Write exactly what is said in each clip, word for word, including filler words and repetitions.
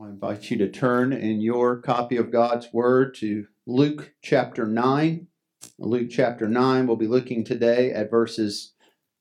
I invite you to turn in your copy of God's Word to Luke chapter nine. Luke chapter nine, we'll be looking today at verses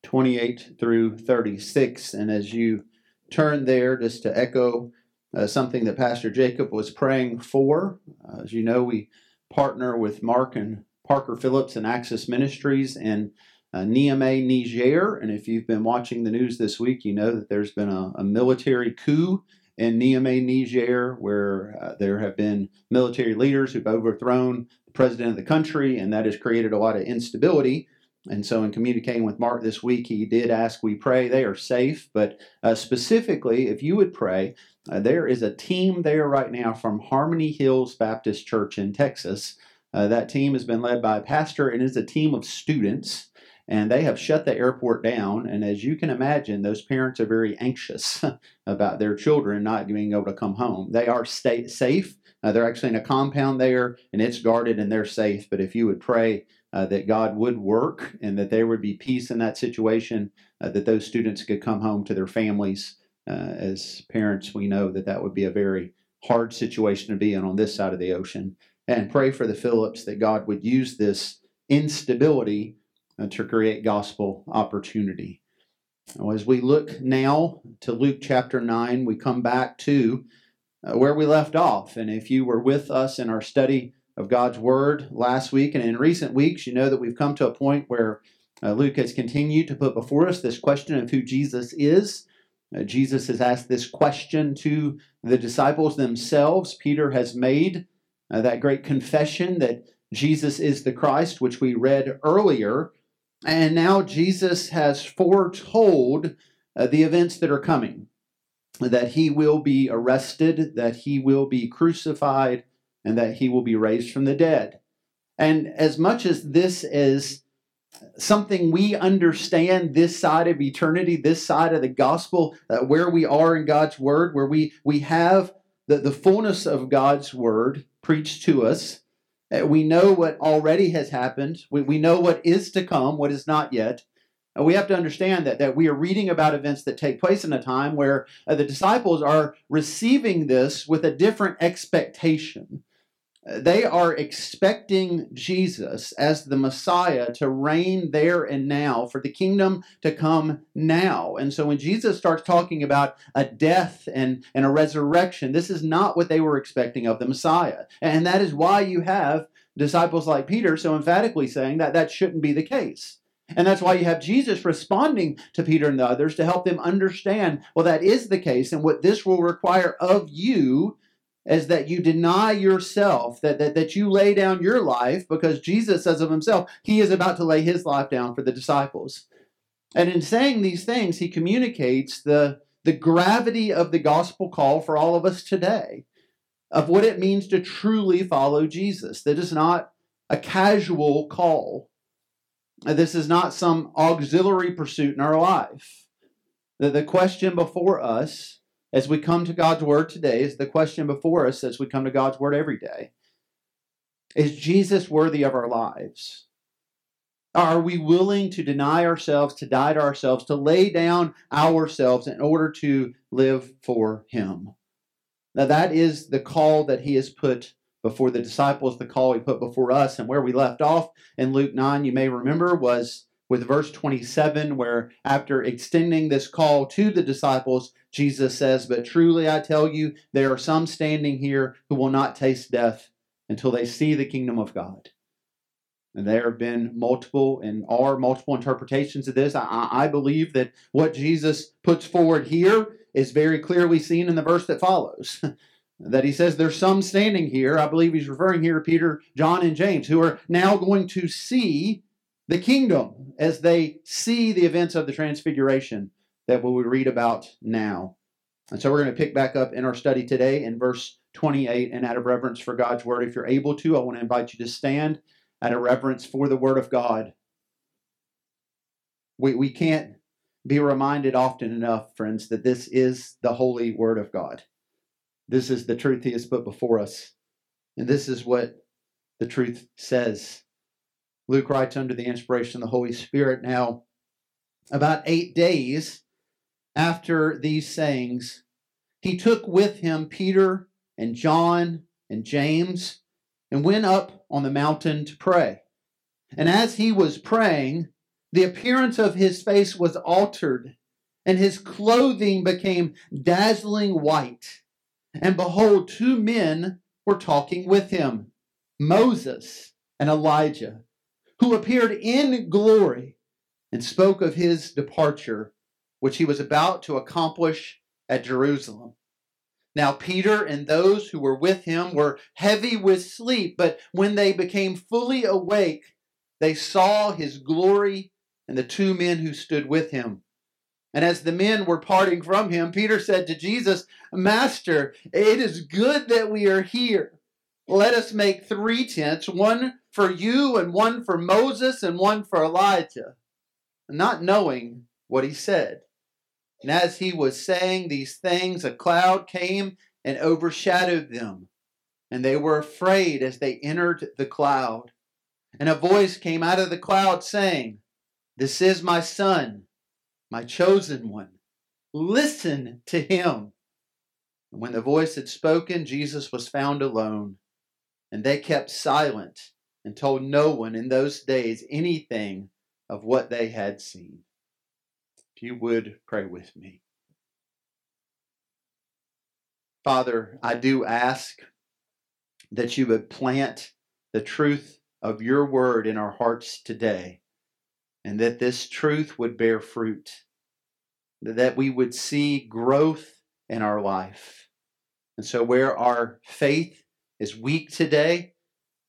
twenty-eight through thirty-six. And as you turn there, just to echo uh, something that Pastor Jacob was praying for. Uh, as you know, we partner with Mark and Parker Phillips and Axis Ministries in uh, Niamey, Niger. And if you've been watching the news this week, you know that there's been a, a military coup in Niamey, Niger, where uh, there have been military leaders who've overthrown the president of the country, and that has created a lot of instability. And so in communicating with Mark this week, he did ask, we pray they are safe. But uh, specifically, if you would pray, uh, there is a team there right now from Harmony Hills Baptist Church in Texas. Uh, that team has been led by a pastor and is a team of students. And they have shut the airport down. And as you can imagine, those parents are very anxious about their children not being able to come home. They are stay safe. Uh, they're actually in a compound there, and it's guarded, and they're safe. But if you would pray uh, that God would work and that there would be peace in that situation, uh, that those students could come home to their families. Uh, as parents, we know that that would be a very hard situation to be in on this side of the ocean. And pray for the Phillips that God would use this instability to create gospel opportunity. As we look now to Luke chapter nine, we come back to where we left off. And if you were with us in our study of God's Word last week and in recent weeks, you know that we've come to a point where Luke has continued to put before us this question of who Jesus is. Jesus has asked this question to the disciples themselves. Peter has made that great confession that Jesus is the Christ, which we read earlier. And now Jesus has foretold uh, the events that are coming, that he will be arrested, that he will be crucified, and that he will be raised from the dead. And as much as this is something we understand this side of eternity, this side of the gospel, uh, where we are in God's Word, where we, we have the, the fullness of God's Word preached to us, we know what already has happened. We, we know what is to come, what is not yet. And we have to understand that, that we are reading about events that take place in a time where uh, the disciples are receiving this with a different expectation. Uh, they are expecting Jesus as the Messiah to reign there and now, for the kingdom to come now. And so when Jesus starts talking about a death and, and a resurrection, this is not what they were expecting of the Messiah. And that is why you have disciples like Peter so emphatically saying that that shouldn't be the case. And that's why you have Jesus responding to Peter and the others to help them understand, well, that is the case, and what this will require of you is that you deny yourself, that, that, that you lay down your life, because Jesus says of himself, he is about to lay his life down for the disciples. And in saying these things, he communicates the, the gravity of the gospel call for all of us today, of what it means to truly follow Jesus. That is not a casual call. This is not some auxiliary pursuit in our life. The, the question before us as we come to God's Word today is the question before us as we come to God's Word every day. Is Jesus worthy of our lives? Are we willing to deny ourselves, to die to ourselves, to lay down ourselves in order to live for Him? Now that is the call that He has put before the disciples, the call He put before us. And where we left off in Luke nine, you may remember, was with verse twenty-seven, where after extending this call to the disciples, Jesus says, "But truly I tell you, there are some standing here who will not taste death until they see the kingdom of God." And there have been multiple and are multiple interpretations of this. I, I believe that what Jesus puts forward here is very clearly seen in the verse that follows. That he says there's some standing here. I believe he's referring here to Peter, John, and James, who are now going to see the kingdom as they see the events of the Transfiguration that we read about now. And so we're going to pick back up in our study today in verse twenty-eight. And out of reverence for God's Word, if you're able to, I want to invite you to stand out of reverence for the Word of God. We, we can't be reminded often enough, friends, that this is the holy Word of God. This is the truth He has put before us. And this is what the truth says. Luke writes under the inspiration of the Holy Spirit now, about eight days after these sayings, He took with him Peter and John and James and went up on the mountain to pray. And as he was praying, the appearance of his face was altered, and his clothing became dazzling white. And behold, two men were talking with him, Moses and Elijah, who appeared in glory and spoke of his departure, which he was about to accomplish at Jerusalem. Now Peter and those who were with him were heavy with sleep, but when they became fully awake, they saw his glory and the two men who stood with him. And as the men were parting from him, Peter said to Jesus, "Master, it is good that we are here. Let us make three tents, one for you and one for Moses and one for Elijah," not knowing what he said. And as he was saying these things, a cloud came and overshadowed them, and they were afraid as they entered the cloud. And a voice came out of the cloud saying, "This is my son, my chosen one. Listen to him." And when the voice had spoken, Jesus was found alone. And they kept silent and told no one in those days anything of what they had seen. If you would pray with me. Father, I do ask that you would plant the truth of your word in our hearts today, and that this truth would bear fruit, that we would see growth in our life. And so where our faith is weak today,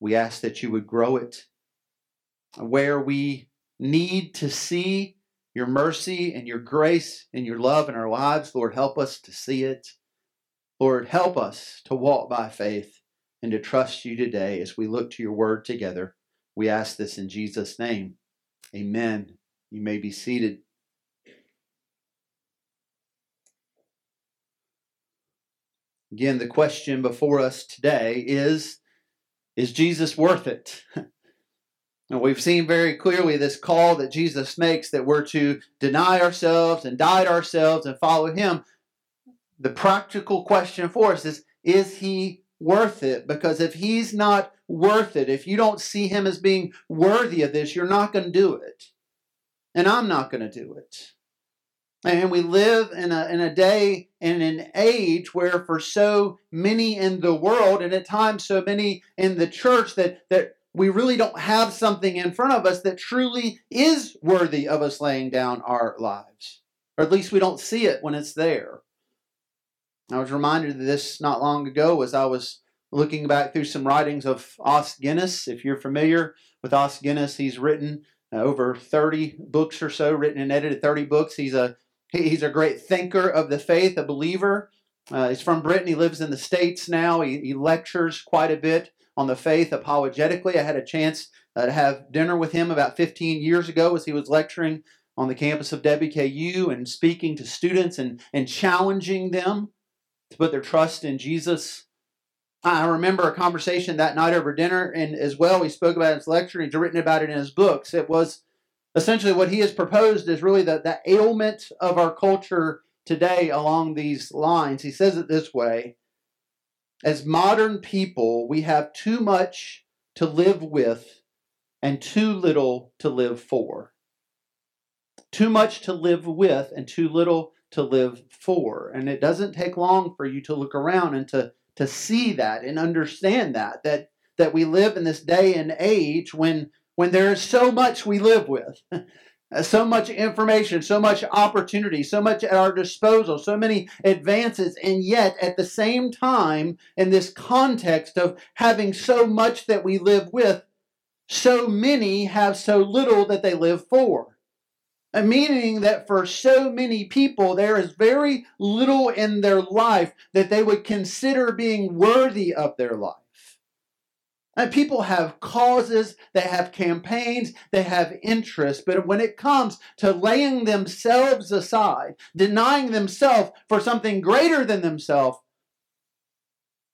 we ask that you would grow it. Where we need to see your mercy and your grace and your love in our lives, Lord, help us to see it. Lord, help us to walk by faith and to trust you today as we look to your word together. We ask this in Jesus' name. Amen. You may be seated. Again, the question before us today is, is Jesus worth it? And we've seen very clearly this call that Jesus makes, that we're to deny ourselves and die to ourselves and follow him. The practical question for us is, is he worth it? Because if he's not worth it, if you don't see him as being worthy of this, you're not going to do it. And I'm not going to do it. And we live in a, in a day and an age where for so many in the world, and at times so many in the church, that that we really don't have something in front of us that truly is worthy of us laying down our lives. Or at least we don't see it when it's there. I was reminded of this not long ago as I was looking back through some writings of Os Guinness. If you're familiar with Os Guinness, he's written over thirty books or so, written and edited thirty books. He's a he's a great thinker of the faith, a believer. Uh, he's from Britain. He lives in the States now. He, he lectures quite a bit on the faith apologetically. I had a chance uh, to have dinner with him about fifteen years ago as he was lecturing on the campus of W K U and speaking to students and, and challenging them to put their trust in Jesus. I remember a conversation that night over dinner, and as well, he spoke about his lecture, and he's written about it in his books. It was essentially what he has proposed is really the, the ailment of our culture today along these lines. He says it this way: as modern people, we have too much to live with and too little to live for. Too much to live with and too little to live for. And it doesn't take long for you to look around and to, to see that and understand that, that, that we live in this day and age when, when there is so much we live with. So much information, so much opportunity, so much at our disposal, so many advances. And yet, at the same time, in this context of having so much that we live with, so many have so little that they live for. Meaning that for so many people, there is very little in their life that they would consider being worthy of their life. And people have causes, they have campaigns, they have interests. But when it comes to laying themselves aside, denying themselves for something greater than themselves,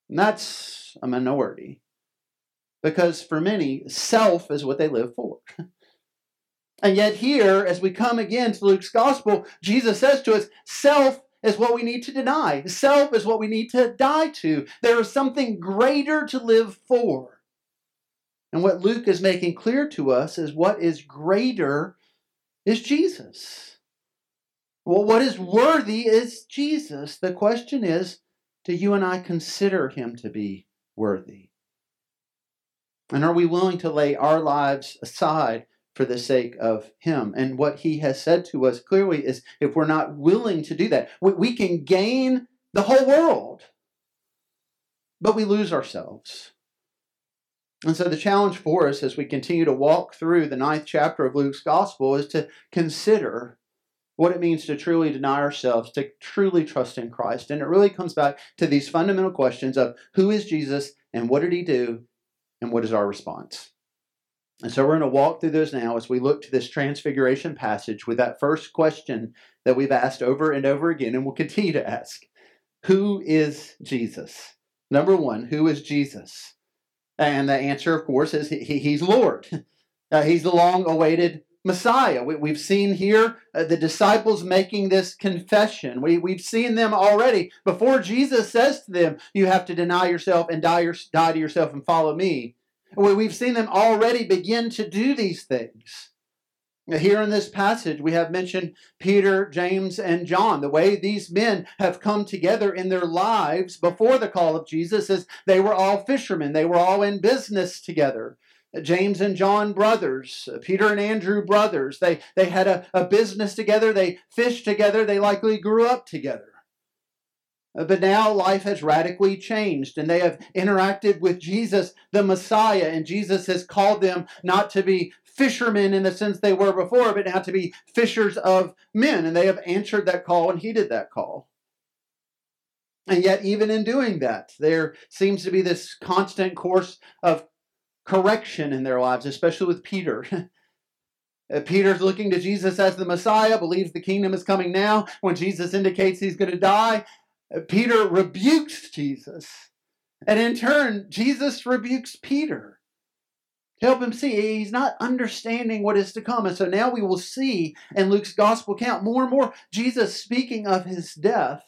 that's a minority. Because for many, self is what they live for. And yet here, as we come again to Luke's gospel, Jesus says to us, self is what we need to deny. Self is what we need to die to. There is something greater to live for. And what Luke is making clear to us is what is greater is Jesus. Well, what is worthy is Jesus. The question is, do you and I consider him to be worthy? And are we willing to lay our lives aside for the sake of him? And what he has said to us clearly is if we're not willing to do that, we, we can gain the whole world, but we lose ourselves. And so the challenge for us as we continue to walk through the ninth chapter of Luke's gospel is to consider what it means to truly deny ourselves, to truly trust in Christ. And it really comes back to these fundamental questions of who is Jesus and what did he do and what is our response? And so we're going to walk through those now as we look to this Transfiguration passage with that first question that we've asked over and over again and will continue to ask. Who is Jesus? Number one, who is Jesus? And the answer, of course, is he, he, he's Lord. Uh, he's the long-awaited Messiah. We, we've seen here uh, the disciples making this confession. We, we've seen them already. Before Jesus says to them, you have to deny yourself and die, your, die to yourself and follow me. We've seen them already begin to do these things. Here in this passage, we have mentioned Peter, James, and John. The way these men have come together in their lives before the call of Jesus is they were all fishermen. They were all in business together. James and John, brothers. Peter and Andrew, brothers. They, they had a, a business together. They fished together. They likely grew up together. But now life has radically changed, and they have interacted with Jesus, the Messiah, and Jesus has called them not to be fishermen in the sense they were before, but now to be fishers of men, and they have answered that call and heeded that call. And yet, even in doing that, there seems to be this constant course of correction in their lives, especially with Peter. Peter's looking to Jesus as the Messiah, believes the kingdom is coming now. When Jesus indicates he's going to die, Peter rebukes Jesus, and in turn, Jesus rebukes Peter to help him see he's not understanding what is to come. And so now we will see in Luke's gospel account more and more Jesus speaking of his death,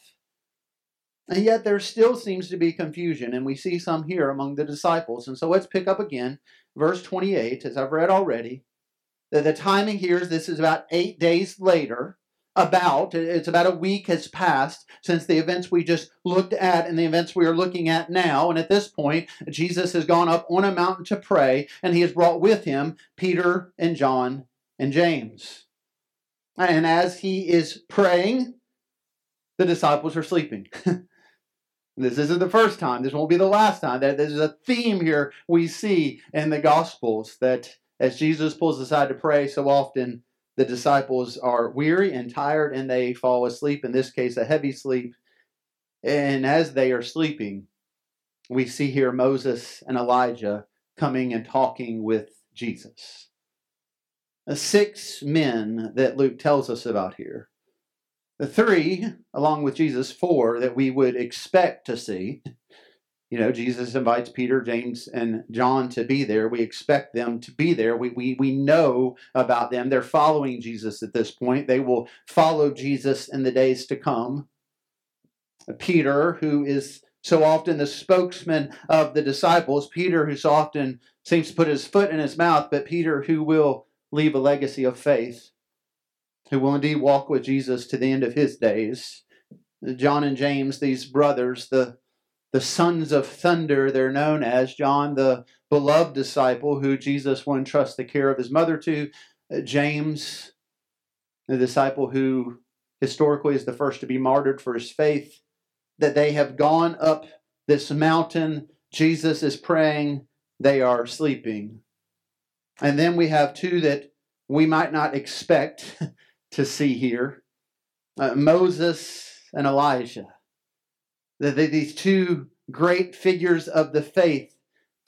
and yet there still seems to be confusion, and we see some here among the disciples. And so let's pick up again, verse twenty-eight, as I've read already, that the timing here is this is about eight days later. About, it's about a week has passed since the events we just looked at and the events we are looking at now. And at this point, Jesus has gone up on a mountain to pray, and he has brought with him Peter and John and James. And as he is praying, the disciples are sleeping. This isn't the first time. This won't be the last time. There's a theme here we see in the Gospels that as Jesus pulls aside to pray so often, the disciples are weary and tired, and they fall asleep, in this case, a heavy sleep. And as they are sleeping, we see here Moses and Elijah coming and talking with Jesus. Six men that Luke tells us about here. The three, along with Jesus, four that we would expect to see. You know, Jesus invites Peter, James, and John to be there. We expect them to be there. We, we, we know about them. They're following Jesus at this point. They will follow Jesus in the days to come. Peter, who is so often the spokesman of the disciples, Peter, who so often seems to put his foot in his mouth, but Peter, who will leave a legacy of faith, who will indeed walk with Jesus to the end of his days. John and James, these brothers, the The sons of thunder, they're known as. John, the beloved disciple who Jesus will entrust the care of his mother to. James, the disciple who historically is the first to be martyred for his faith. That they have gone up this mountain. Jesus is praying. They are sleeping. And then we have two that we might not expect to see here. Uh, Moses and Elijah. That these two great figures of the faith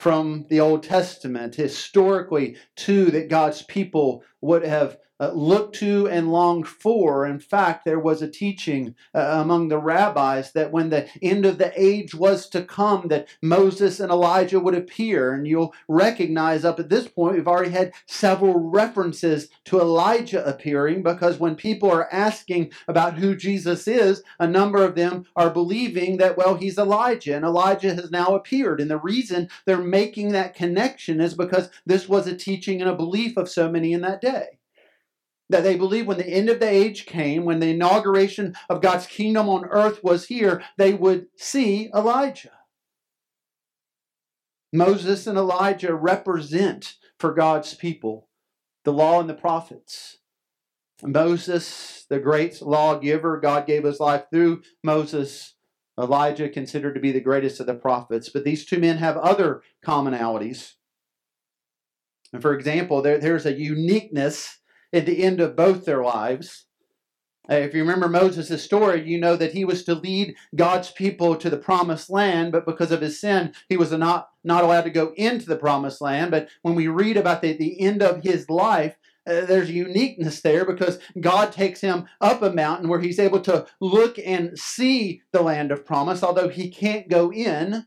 from the Old Testament, historically two that God's people would have uh, looked to and longed for. In fact, there was a teaching uh, among the rabbis that when the end of the age was to come, that Moses and Elijah would appear. And you'll recognize up at this point, we've already had several references to Elijah appearing, because when people are asking about who Jesus is, a number of them are believing that, well, he's Elijah, and Elijah has now appeared. And the reason they're making that connection is because this was a teaching and a belief of so many in that day. That they believed when the end of the age came, when the inauguration of God's kingdom on earth was here, they would see Elijah. Moses and Elijah represent for God's people the law and the prophets. Moses, the great lawgiver, God gave his life through Moses. Elijah, considered to be the greatest of the prophets. But these two men have other commonalities. And for example, there, there's a uniqueness at the end of both their lives. If you remember Moses' story, you know that he was to lead God's people to the promised land, but because of his sin, he was not, not allowed to go into the promised land. But when we read about the, the end of his life, Uh, there's uniqueness there, because God takes him up a mountain where he's able to look and see the land of promise, although he can't go in.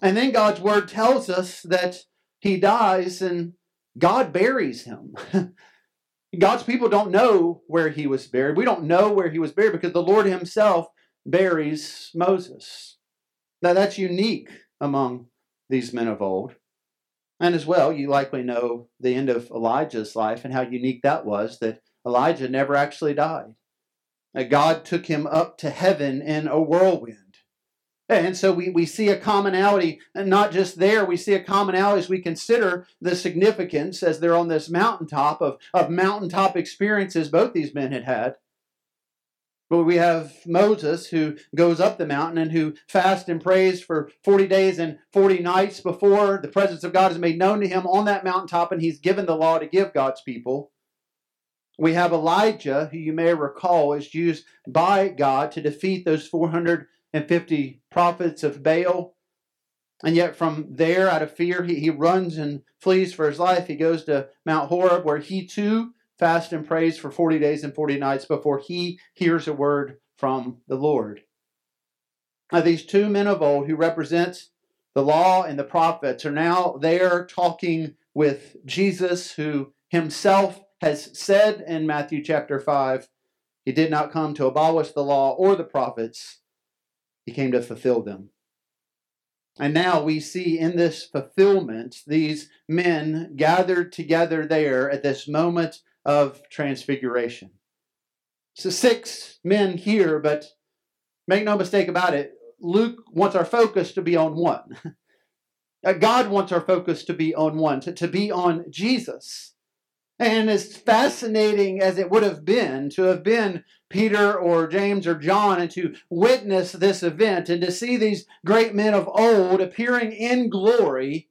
And then God's word tells us that he dies and God buries him. God's people don't know where he was buried. We don't know where he was buried because the Lord himself buries Moses. Now that's unique among these men of old. And as well, you likely know the end of Elijah's life and how unique that was, that Elijah never actually died. God took him up to heaven in a whirlwind. And so we, we see a commonality, and not just there, we see a commonality as we consider the significance as they're on this mountaintop of, of mountaintop experiences both these men had had. But we have Moses who goes up the mountain and who fasts and prays for forty days and forty nights before the presence of God is made known to him on that mountaintop, and he's given the law to give God's people. We have Elijah, who you may recall is used by God to defeat those four hundred fifty prophets of Baal. And yet from there, out of fear, he, he runs and flees for his life. He goes to Mount Horeb, where he too fast and prays for forty days and forty nights before he hears a word from the Lord. Now, these two men of old who represent the law and the prophets are now there talking with Jesus, who himself has said in Matthew chapter five, he did not come to abolish the law or the prophets. He came to fulfill them. And now we see in this fulfillment, these men gathered together there at this moment of transfiguration. So six men here, but make no mistake about it, Luke wants our focus to be on one. God wants our focus to be on one, to, to be on Jesus. And as fascinating as it would have been to have been Peter or James or John and to witness this event and to see these great men of old appearing in glory,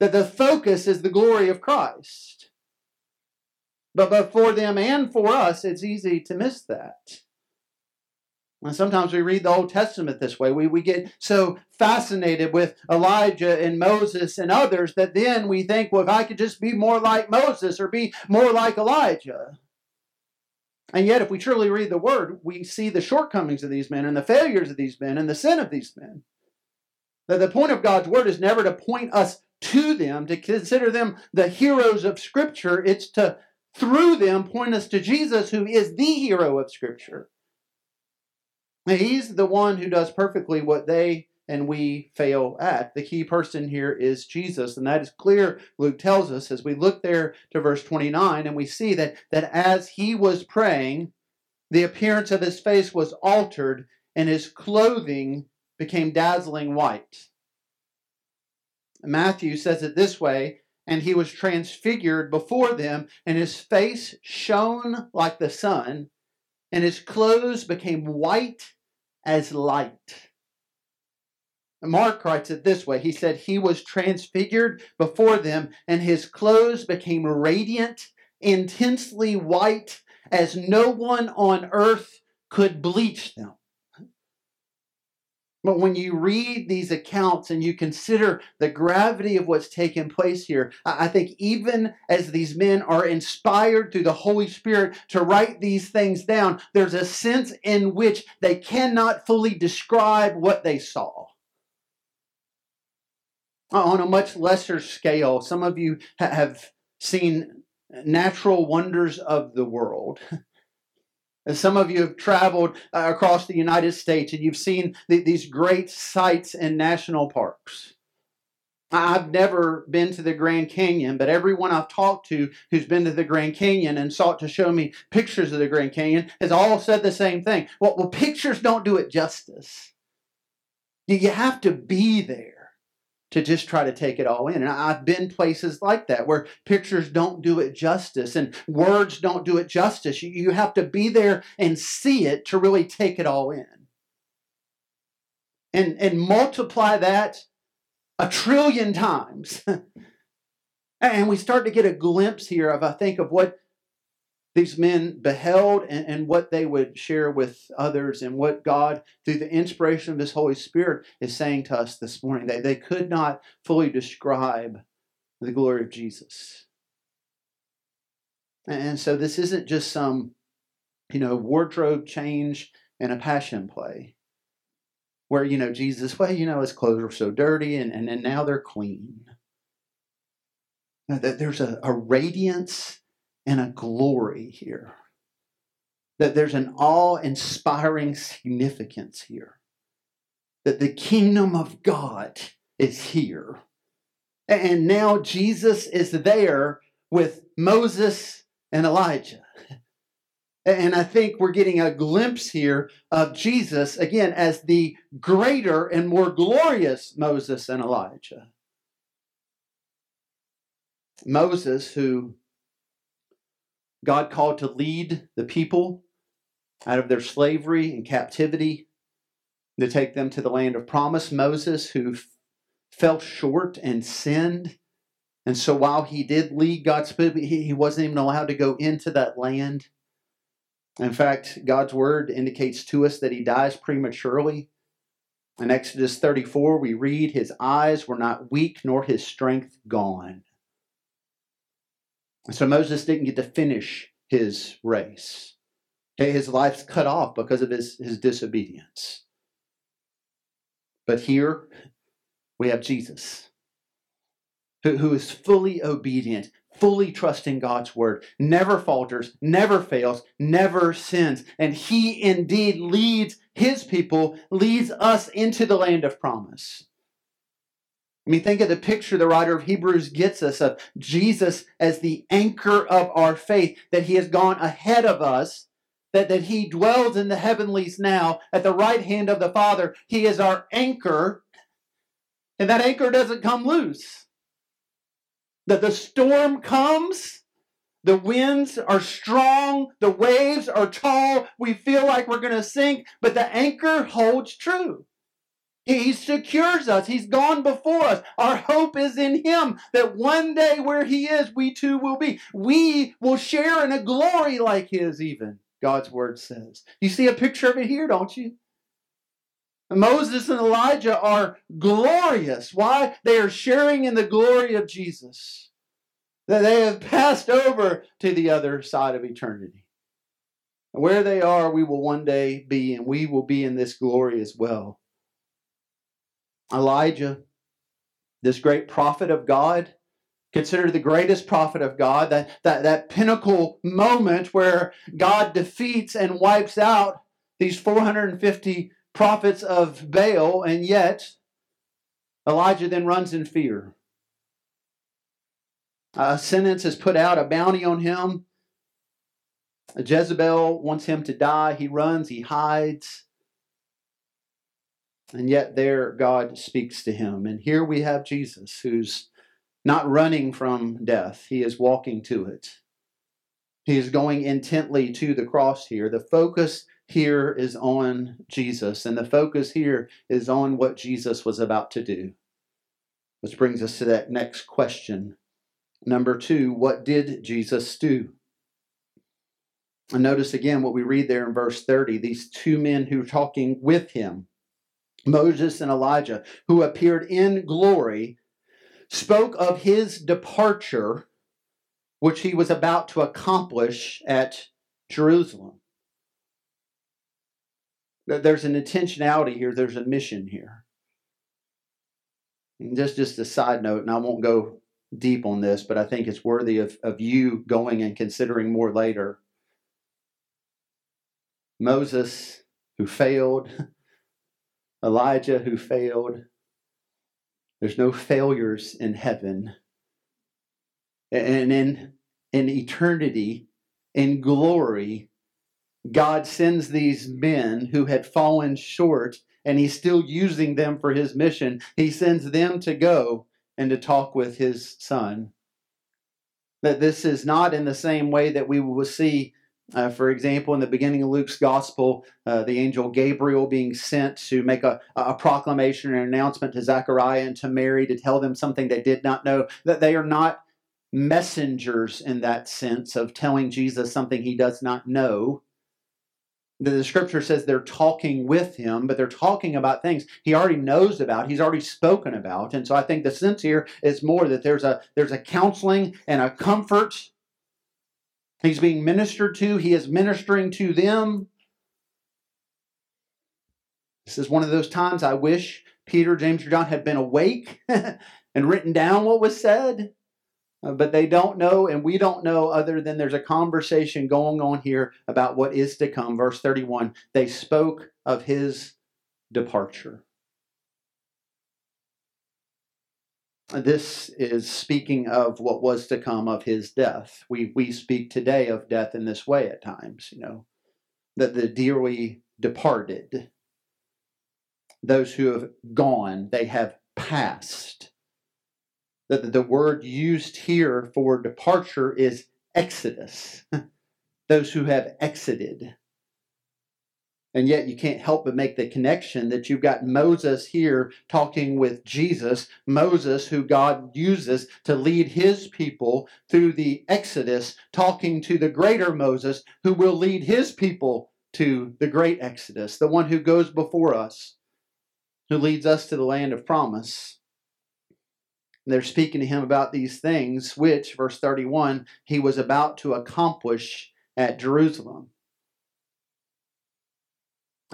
that the focus is the glory of Christ. But, but for them and for us, it's easy to miss that. And sometimes we read the Old Testament this way. We, we get so fascinated with Elijah and Moses and others that then we think, well, if I could just be more like Moses or be more like Elijah. And yet, if we truly read the Word, we see the shortcomings of these men and the failures of these men and the sin of these men. That the point of God's Word is never to point us to them, to consider them the heroes of Scripture. It's to through them point us to Jesus, who is the hero of Scripture. He's the one who does perfectly what they and we fail at. The key person here is Jesus, and that is clear, Luke tells us, as we look there to verse twenty-nine, and we see that, that as he was praying, the appearance of his face was altered, and his clothing became dazzling white. Matthew says it this way, and he was transfigured before them, and his face shone like the sun, and his clothes became white as light. Mark writes it this way. He said, he was transfigured before them, and his clothes became radiant, intensely white, as no one on earth could bleach them. But when you read these accounts and you consider the gravity of what's taken place here, I think even as these men are inspired through the Holy Spirit to write these things down, there's a sense in which they cannot fully describe what they saw. On a much lesser scale, some of you have seen natural wonders of the world. Some of you have traveled uh, across the United States and you've seen the, these great sights and national parks. I've never been to the Grand Canyon, but everyone I've talked to who's been to the Grand Canyon and sought to show me pictures of the Grand Canyon has all said the same thing. Well, well pictures don't do it justice. You, you have to be there to just try to take it all in. And I've been places like that where pictures don't do it justice and words don't do it justice. You have to be there and see it to really take it all in. And, and multiply that a trillion times. And we start to get a glimpse here of, I think, of what these men beheld and, and what they would share with others and what God, through the inspiration of His Holy Spirit, is saying to us this morning. They, they could not fully describe the glory of Jesus. And so this isn't just some, you know, wardrobe change and a passion play where, you know, Jesus, well, you know, His clothes were so dirty and, and, and now they're clean. Now, that there's a, a radiance and a glory here. That there's an awe-inspiring significance here. That the kingdom of God is here. And now Jesus is there with Moses and Elijah. And I think we're getting a glimpse here of Jesus, again, as the greater and more glorious Moses and Elijah. Moses, who God called to lead the people out of their slavery and captivity, to take them to the land of promise. Moses, who f- fell short and sinned. And so while he did lead God's people, he, he wasn't even allowed to go into that land. In fact, God's word indicates to us that he dies prematurely. In Exodus thirty-four, we read, his eyes were not weak, nor his strength gone. So Moses didn't get to finish his race. His life's cut off because of his, his disobedience. But here we have Jesus, who, who is fully obedient, fully trusting God's word, never falters, never fails, never sins. And he indeed leads his people, leads us into the land of promise. I mean, think of the picture the writer of Hebrews gets us of Jesus as the anchor of our faith, that he has gone ahead of us, that, that he dwells in the heavenlies now at the right hand of the Father. He is our anchor, and that anchor doesn't come loose. That the storm comes, the winds are strong, the waves are tall, we feel like we're going to sink, but the anchor holds true. He secures us. He's gone before us. Our hope is in him, that one day where he is, we too will be. We will share in a glory like his even, God's word says. You see a picture of it here, don't you? Moses and Elijah are glorious. Why? They are sharing in the glory of Jesus. That they have passed over to the other side of eternity. Where they are, we will one day be, and we will be in this glory as well. Elijah, this great prophet of God, considered the greatest prophet of God, that, that, that pinnacle moment where God defeats and wipes out these four hundred fifty prophets of Baal, and yet Elijah then runs in fear. A sentence is put out, a bounty on him. Jezebel wants him to die. He runs, he hides. And yet there God speaks to him. And here we have Jesus, who's not running from death. He is walking to it. He is going intently to the cross here. The focus here is on Jesus. And the focus here is on what Jesus was about to do. Which brings us to that next question. Number two, what did Jesus do? And notice again what we read there in verse thirty. These two men who are talking with him. Moses and Elijah, who appeared in glory, spoke of his departure, which he was about to accomplish at Jerusalem. There's an intentionality here. There's a mission here. And just, just a side note, and I won't go deep on this, but I think it's worthy of, of you going and considering more later. Moses, who failed, Elijah, who failed. There's no failures in heaven. And in, in eternity, in glory, God sends these men who had fallen short, and he's still using them for his mission. He sends them to go and to talk with his son. That this is not in the same way that we will see, uh, for example, in the beginning of Luke's gospel, uh, the angel Gabriel being sent to make a, a proclamation and announcement to Zechariah and to Mary to tell them something they did not know. That they are not messengers in that sense of telling Jesus something he does not know. The scripture says they're talking with him, but they're talking about things he already knows about, he's already spoken about. And so I think the sense here is more that there's a there's a counseling and a comfort. He's being ministered to, he is ministering to them. This is one of those times I wish Peter, James, or John had been awake and written down what was said. But they don't know, and we don't know, other than there's a conversation going on here about what is to come. Verse thirty-one, they spoke of his departure. This is speaking of what was to come, of his death. We we speak today of death in this way at times, you know, that the dearly departed, those who have gone, they have passed. That the word used here for departure is exodus. Those who have exited. And yet you can't help but make the connection that you've got Moses here talking with Jesus. Moses, who God uses to lead his people through the exodus, talking to the greater Moses, who will lead his people to the great exodus. The one who goes before us, who leads us to the land of promise. They're speaking to him about these things, which, verse thirty-one, he was about to accomplish at Jerusalem.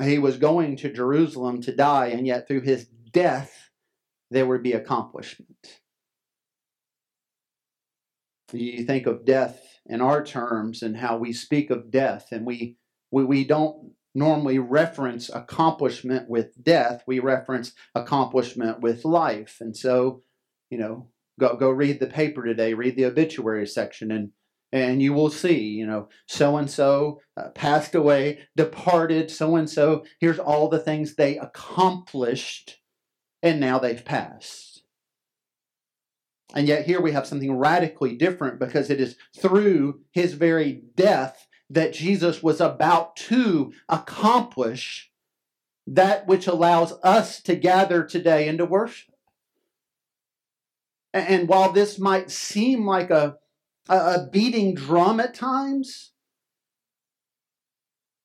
He was going to Jerusalem to die, and yet through his death, there would be accomplishment. You think of death in our terms and how we speak of death, and we we, we don't normally reference accomplishment with death. We reference accomplishment with life, and so You know, go go read the paper today, read the obituary section, and and you will see, you know, so-and-so uh, passed away, departed, so-and-so. Here's all the things they accomplished, and now they've passed. And yet here we have something radically different, because it is through his very death that Jesus was about to accomplish that which allows us to gather today and to worship. And while this might seem like a, a beating drum at times,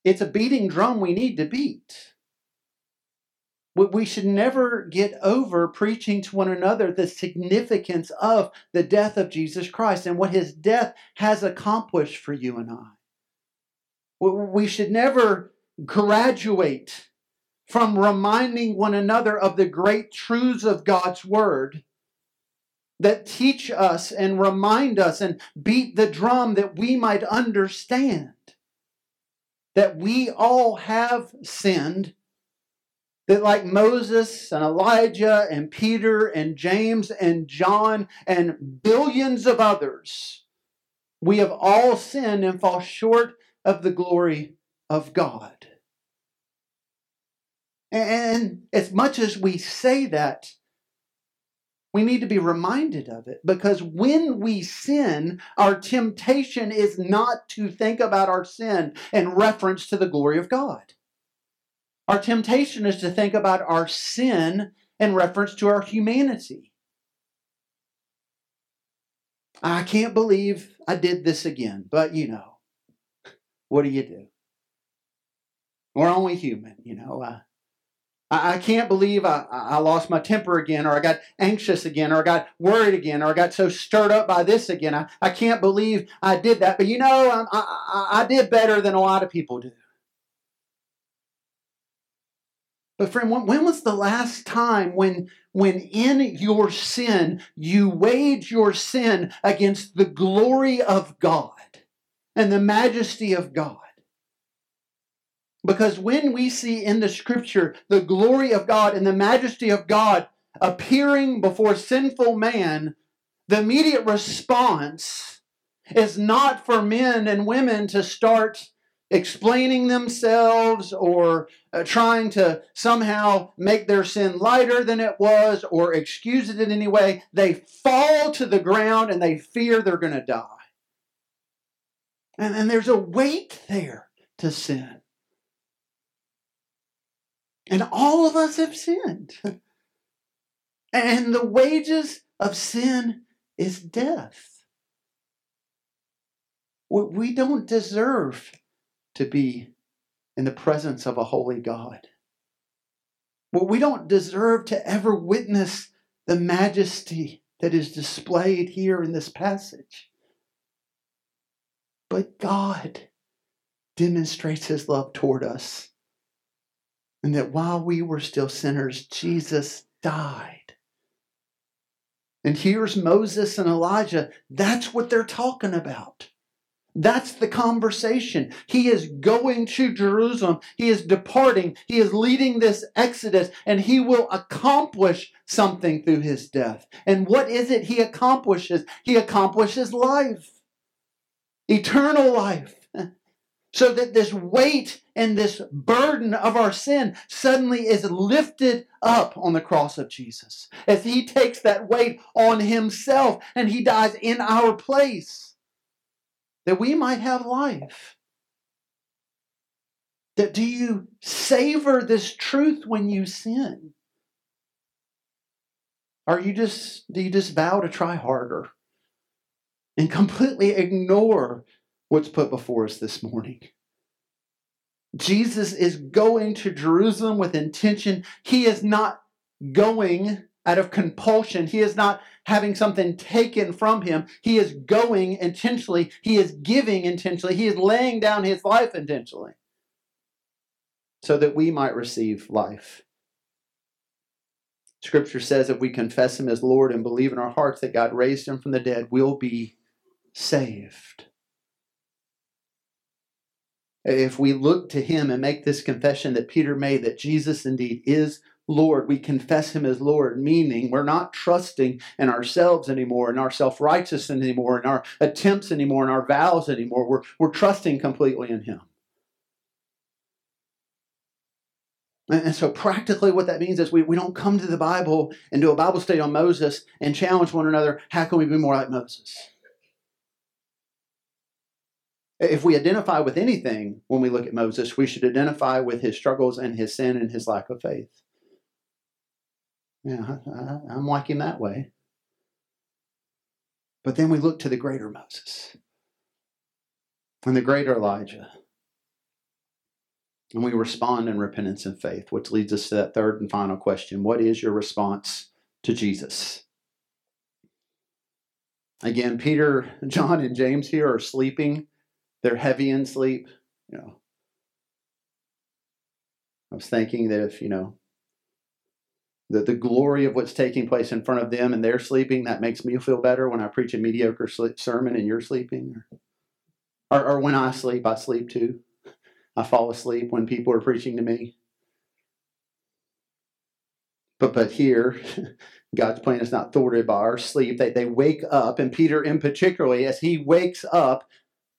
it's a beating drum we need to beat. We should never get over preaching to one another the significance of the death of Jesus Christ and what his death has accomplished for you and I. We should never graduate from reminding one another of the great truths of God's word that teach us and remind us and beat the drum that we might understand that we all have sinned, that like Moses and Elijah and Peter and James and John and billions of others, we have all sinned and fall short of the glory of God. And as much as we say that, we need to be reminded of it, because when we sin, our temptation is not to think about our sin in reference to the glory of God. Our temptation is to think about our sin in reference to our humanity. I can't believe I did this again, but you know, what do you do? We're only human, you know. I, I, I can't believe I, I lost my temper again, or I got anxious again, or I got worried again, or I got so stirred up by this again. I, I can't believe I did that. But you know, I, I, I did better than a lot of people do. But friend, when was the last time when, when in your sin, you weighed your sin against the glory of God and the majesty of God? Because when we see in the Scripture the glory of God and the majesty of God appearing before sinful man, the immediate response is not for men and women to start explaining themselves or uh, trying to somehow make their sin lighter than it was or excuse it in any way. They fall to the ground and they fear they're going to die. And, and there's a weight there to sin. And all of us have sinned. And the wages of sin is death. We don't deserve to be in the presence of a holy God. Well, we don't deserve to ever witness the majesty that is displayed here in this passage. But God demonstrates His love toward us, and that while we were still sinners, Jesus died. And here's Moses and Elijah. That's what they're talking about. That's the conversation. He is going to Jerusalem. He is departing. He is leading this exodus, and He will accomplish something through His death. And what is it He accomplishes? He accomplishes life, eternal life, so that this weight and this burden of our sin suddenly is lifted up on the cross of Jesus as He takes that weight on Himself and He dies in our place, that we might have life. That do you savor this truth when you sin? Are you just do you just vow to try harder and completely ignore what's put before us this morning? Jesus is going to Jerusalem with intention. He is not going out of compulsion. He is not having something taken from Him. He is going intentionally. He is giving intentionally. He is laying down His life intentionally so that we might receive life. Scripture says if we confess Him as Lord and believe in our hearts that God raised Him from the dead, we'll be saved. If we look to Him and make this confession that Peter made, that Jesus indeed is Lord, we confess Him as Lord, meaning we're not trusting in ourselves anymore, in our self-righteousness anymore, in our attempts anymore, in our vows anymore. We're, we're trusting completely in Him. And, and so practically what that means is we, we don't come to the Bible and do a Bible study on Moses and challenge one another, how can we be more like Moses? If we identify with anything when we look at Moses, we should identify with his struggles and his sin and his lack of faith. Yeah, I, I'm like him that way. But then we look to the greater Moses and the greater Elijah. And we respond in repentance and faith, which leads us to that third and final question. What is your response to Jesus? Again, Peter, John, and James here are sleeping. They're heavy in sleep. You know, I was thinking that if, you know, The, the glory of what's taking place in front of them and they're sleeping, that makes me feel better when I preach a mediocre sleep sermon and you're sleeping. Or, or when I sleep, I sleep too. I fall asleep when people are preaching to me. But but here, God's plan is not thwarted by our sleep. They, they wake up, and Peter in particular, as he wakes up,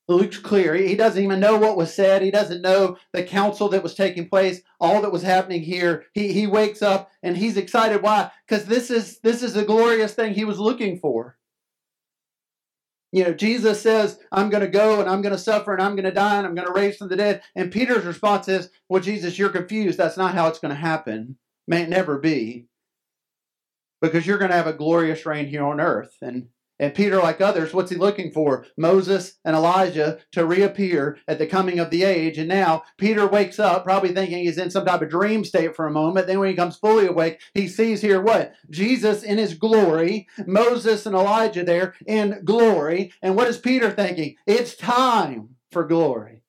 Luke's clear. He doesn't even know what was said. He doesn't know the council that was taking place, all that was happening here. He he wakes up and he's excited. Why? Because this is this is the glorious thing he was looking for. You know, Jesus says, I'm going to go and I'm going to suffer and I'm going to die and I'm going to raise from the dead. And Peter's response is, well, Jesus, you're confused. That's not how it's going to happen. May it never be. Because you're going to have a glorious reign here on earth. And And Peter, like others, what's he looking for? Moses and Elijah to reappear at the coming of the age. And now Peter wakes up probably thinking he's in some type of dream state for a moment. Then when he comes fully awake, he sees here what? Jesus in his glory, Moses and Elijah there in glory. And what is Peter thinking? It's time for glory.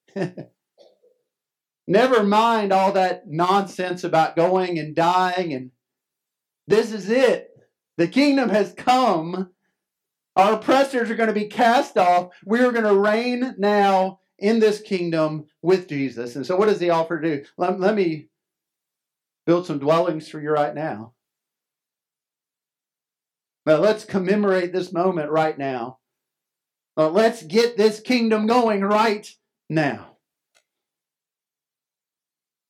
Never mind all that nonsense about going and dying. And this is it. The kingdom has come. Our oppressors are going to be cast off. We are going to reign now in this kingdom with Jesus. And so what does he offer to do? Let, let me build some dwellings for you right now. Now let's commemorate this moment right now. Now let's get this kingdom going right now.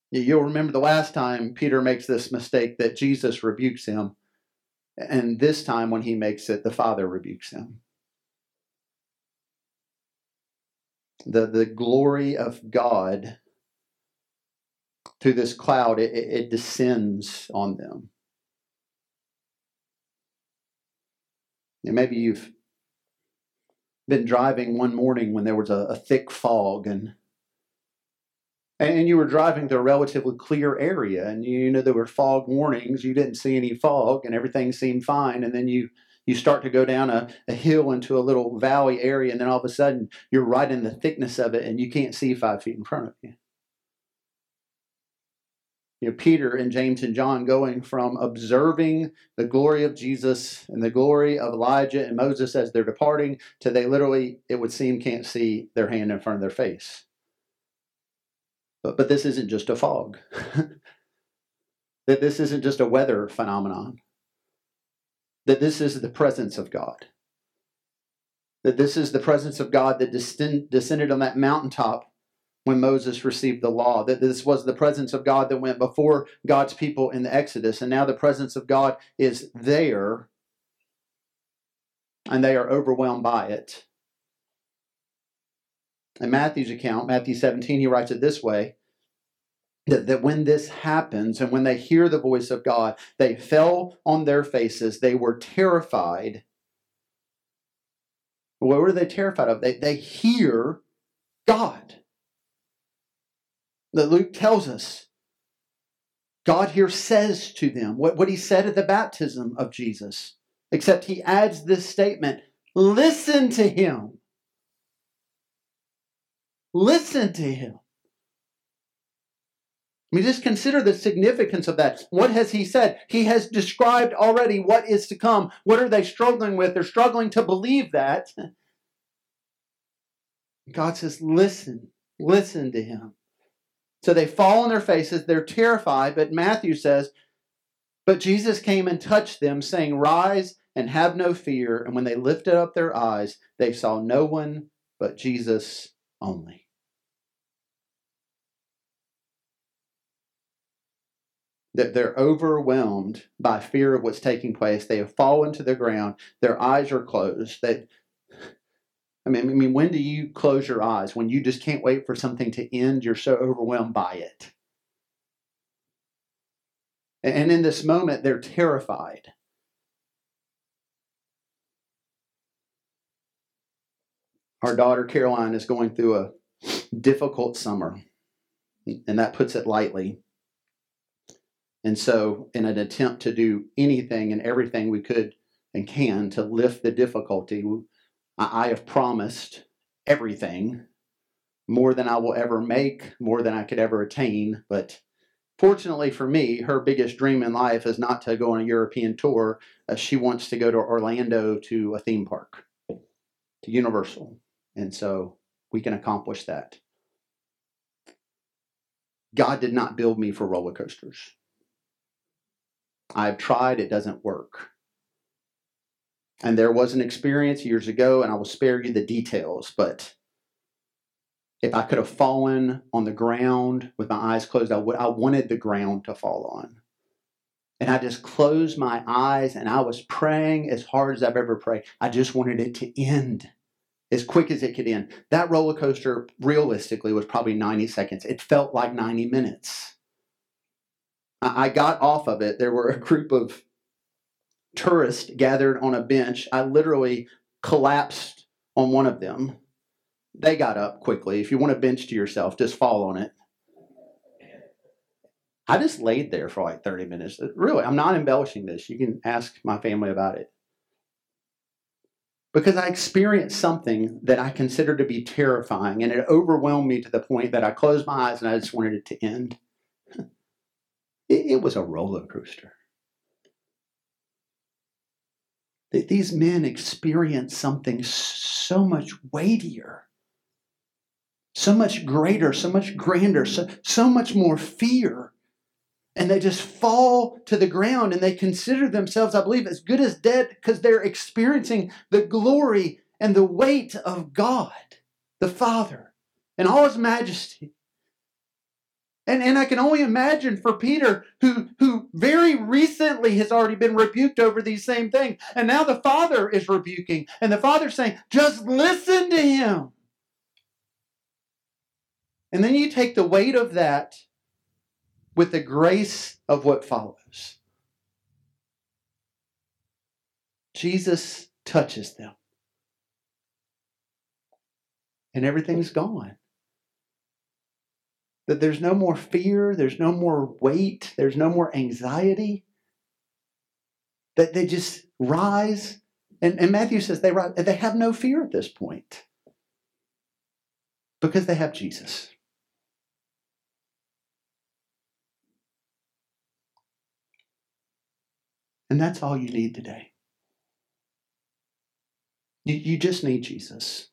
You'll remember the last time Peter makes this mistake that Jesus rebukes him. And this time when he makes it, the Father rebukes him. The, the glory of God through this cloud, it, it descends on them. And maybe you've been driving one morning when there was a, a thick fog and And you were driving to a relatively clear area, and you know there were fog warnings. You didn't see any fog, and everything seemed fine. And then you you start to go down a, a hill into a little valley area, and then all of a sudden you're right in the thickness of it, and you can't see five feet in front of you. You know, Peter and James and John going from observing the glory of Jesus and the glory of Elijah and Moses as they're departing to they literally, it would seem, can't see their hand in front of their face. But, but this isn't just a fog. That this isn't just a weather phenomenon. That this is the presence of God. That this is the presence of God that descended on that mountaintop when Moses received the law. That this was the presence of God that went before God's people in the Exodus. And now the presence of God is there. And they are overwhelmed by it. In Matthew's account, Matthew seventeen, he writes it this way, that, that when this happens and when they hear the voice of God, they fell on their faces. They were terrified. What were they terrified of? They, they hear God. That Luke tells us, God here says to them what, what he said at the baptism of Jesus, except he adds this statement, listen to him. Listen to him. I mean, just consider the significance of that. What has he said? He has described already what is to come. What are they struggling with? They're struggling to believe that. God says, listen. Listen to him. So they fall on their faces. They're terrified. But Matthew says, but Jesus came and touched them, saying, rise and have no fear. And when they lifted up their eyes, they saw no one but Jesus only. That they're overwhelmed by fear of what's taking place. They have fallen to the ground. Their eyes are closed. That I mean, I mean, when do you close your eyes? When you just can't wait for something to end? You're so overwhelmed by it. And in this moment, they're terrified. Our daughter Caroline is going through a difficult summer, and that puts it lightly. And so in an attempt to do anything and everything we could and can to lift the difficulty, I have promised everything, more than I will ever make, more than I could ever attain. But fortunately for me, her biggest dream in life is not to go on a European tour. Uh, she wants to go to Orlando to a theme park, to Universal. And so we can accomplish that. God did not build me for roller coasters. I've tried, it doesn't work. And there was an experience years ago, and I will spare you the details, but if I could have fallen on the ground with my eyes closed, I would. I wanted the ground to fall on. And I just closed my eyes and I was praying as hard as I've ever prayed. I just wanted it to end as quick as it could end. That roller coaster realistically was probably ninety seconds. It felt like ninety minutes. I got off of it. There were a group of tourists gathered on a bench. I literally collapsed on one of them. They got up quickly. If you want a bench to yourself, just fall on it. I just laid there for like thirty minutes. Really, I'm not embellishing this. You can ask my family about it. Because I experienced something that I considered to be terrifying, and it overwhelmed me to the point that I closed my eyes and I just wanted it to end. It was a roller coaster. These men experienced something so much weightier, so much greater, so much grander, so, so much more fear. And they just fall to the ground and they consider themselves, I believe, as good as dead because they're experiencing the glory and the weight of God, the Father, and all His majesty. And, and I can only imagine for Peter, who, who very recently has already been rebuked over these same things. And now the Father is rebuking. And the Father's saying, just listen to Him. And then you take the weight of that with the grace of what follows. Jesus touches them. And everything's gone. That there's no more fear, there's no more weight, there's no more anxiety. That they just rise. And, and Matthew says they rise. They have no fear at this point. Because they have Jesus. And that's all you need today. You, you just need Jesus.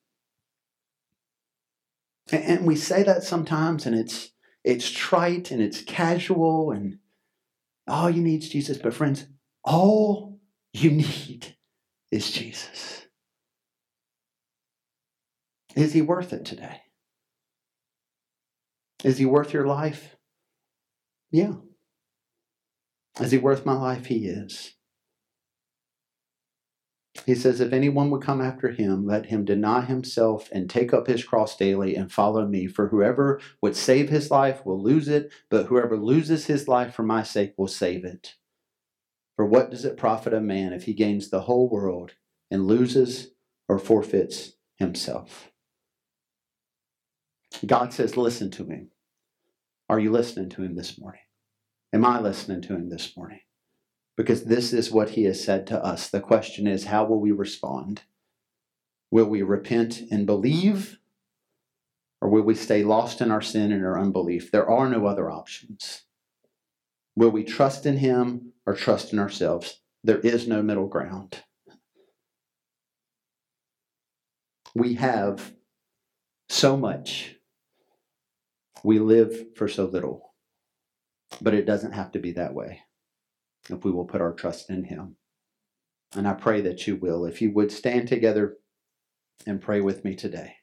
And, and we say that sometimes, and it's it's trite and it's casual, and all you need is Jesus. But friends, all you need is Jesus. Is He worth it today? Is He worth your life? Yeah. Is He worth my life? He is. He says, if anyone would come after Him, let him deny himself and take up his cross daily and follow me. For whoever would save his life will lose it, but whoever loses his life for my sake will save it. For what does it profit a man if he gains the whole world and loses or forfeits himself? God says, listen to Him. Are you listening to Him this morning? Am I listening to Him this morning? Because this is what He has said to us. The question is, how will we respond? Will we repent and believe? Or will we stay lost in our sin and our unbelief? There are no other options. Will we trust in Him or trust in ourselves? There is no middle ground. We have so much. We live for so little. But it doesn't have to be that way if we will put our trust in Him. And I pray that you will. If you would stand together and pray with me today.